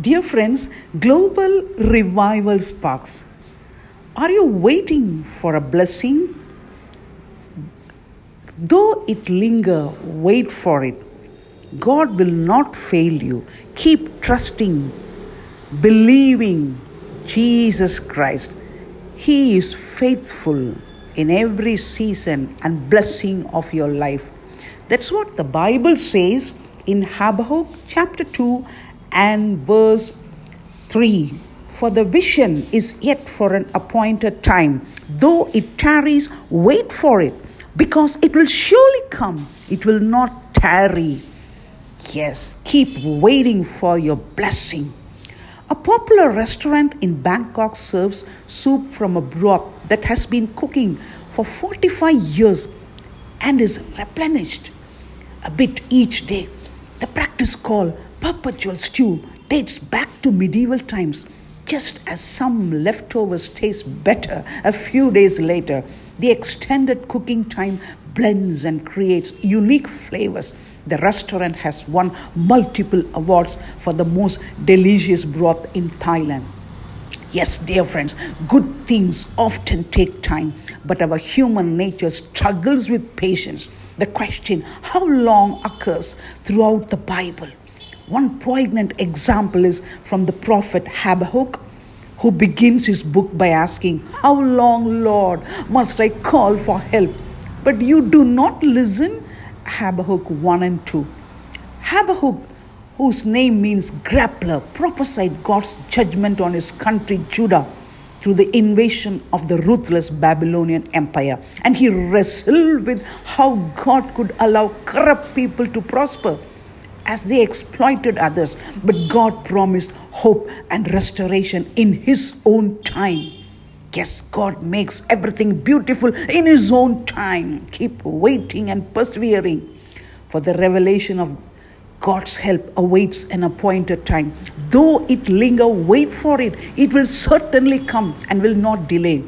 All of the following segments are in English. Dear friends, global revival sparks. Are you waiting for a blessing? Though it linger, wait for it. God will not fail you. Keep trusting, believing Jesus Christ. He is faithful in every season and blessing of your life. That's what the Bible says in Habakkuk chapter 2 and verse 3. For the vision is yet for an appointed time. Though it tarries, wait for it, because it will surely come. It will not tarry. Yes, keep waiting for your blessing. A popular restaurant in Bangkok serves soup from a broth that has been cooking for 45 years and is replenished a bit each day. The practice called perpetual stew dates back to medieval times. Just as some leftovers taste better a few days later, the extended cooking time blends and creates unique flavors. The restaurant has won multiple awards for the most delicious broth in Thailand. Yes, dear friends, good things often take time, but our human nature struggles with patience. The question, how long, occurs throughout the Bible. One poignant example is from the prophet Habakkuk, who begins his book by asking, "How long, Lord, must I call for help? But you do not listen." Habakkuk 1 and 2. Habakkuk, whose name means grappler, prophesied God's judgment on his country Judah through the invasion of the ruthless Babylonian Empire. And he wrestled with how God could allow corrupt people to prosper as they exploited others. But God promised hope and restoration in his own time. Yes, God makes everything beautiful in his own time. Keep waiting and persevering, for the revelation of God's help awaits an appointed time. Though it linger, wait for it. It will certainly come and will not delay.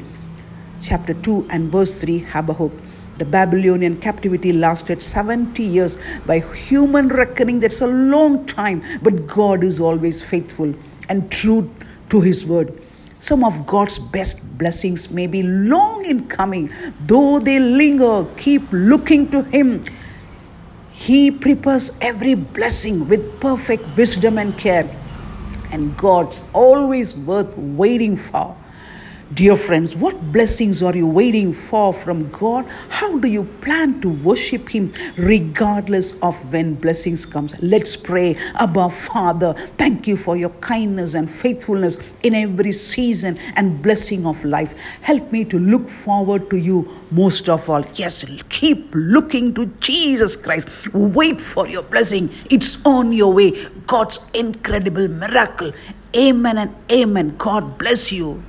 Chapter 2 and verse 3, Habakkuk. The Babylonian captivity lasted 70 years. By human reckoning, that's a long time. But God is always faithful and true to his word. Some of God's best blessings may be long in coming. Though they linger, keep looking to him. He prepares every blessing with perfect wisdom and care. And God's always worth waiting for. Dear friends, what blessings are you waiting for from God? How do you plan to worship him regardless of when blessings come? Let's pray. Abba, Father, thank you for your kindness and faithfulness in every season and blessing of life. Help me to look forward to you most of all. Yes, keep looking to Jesus Christ. Wait for your blessing. It's on your way. God's incredible miracle. Amen and amen. God bless you.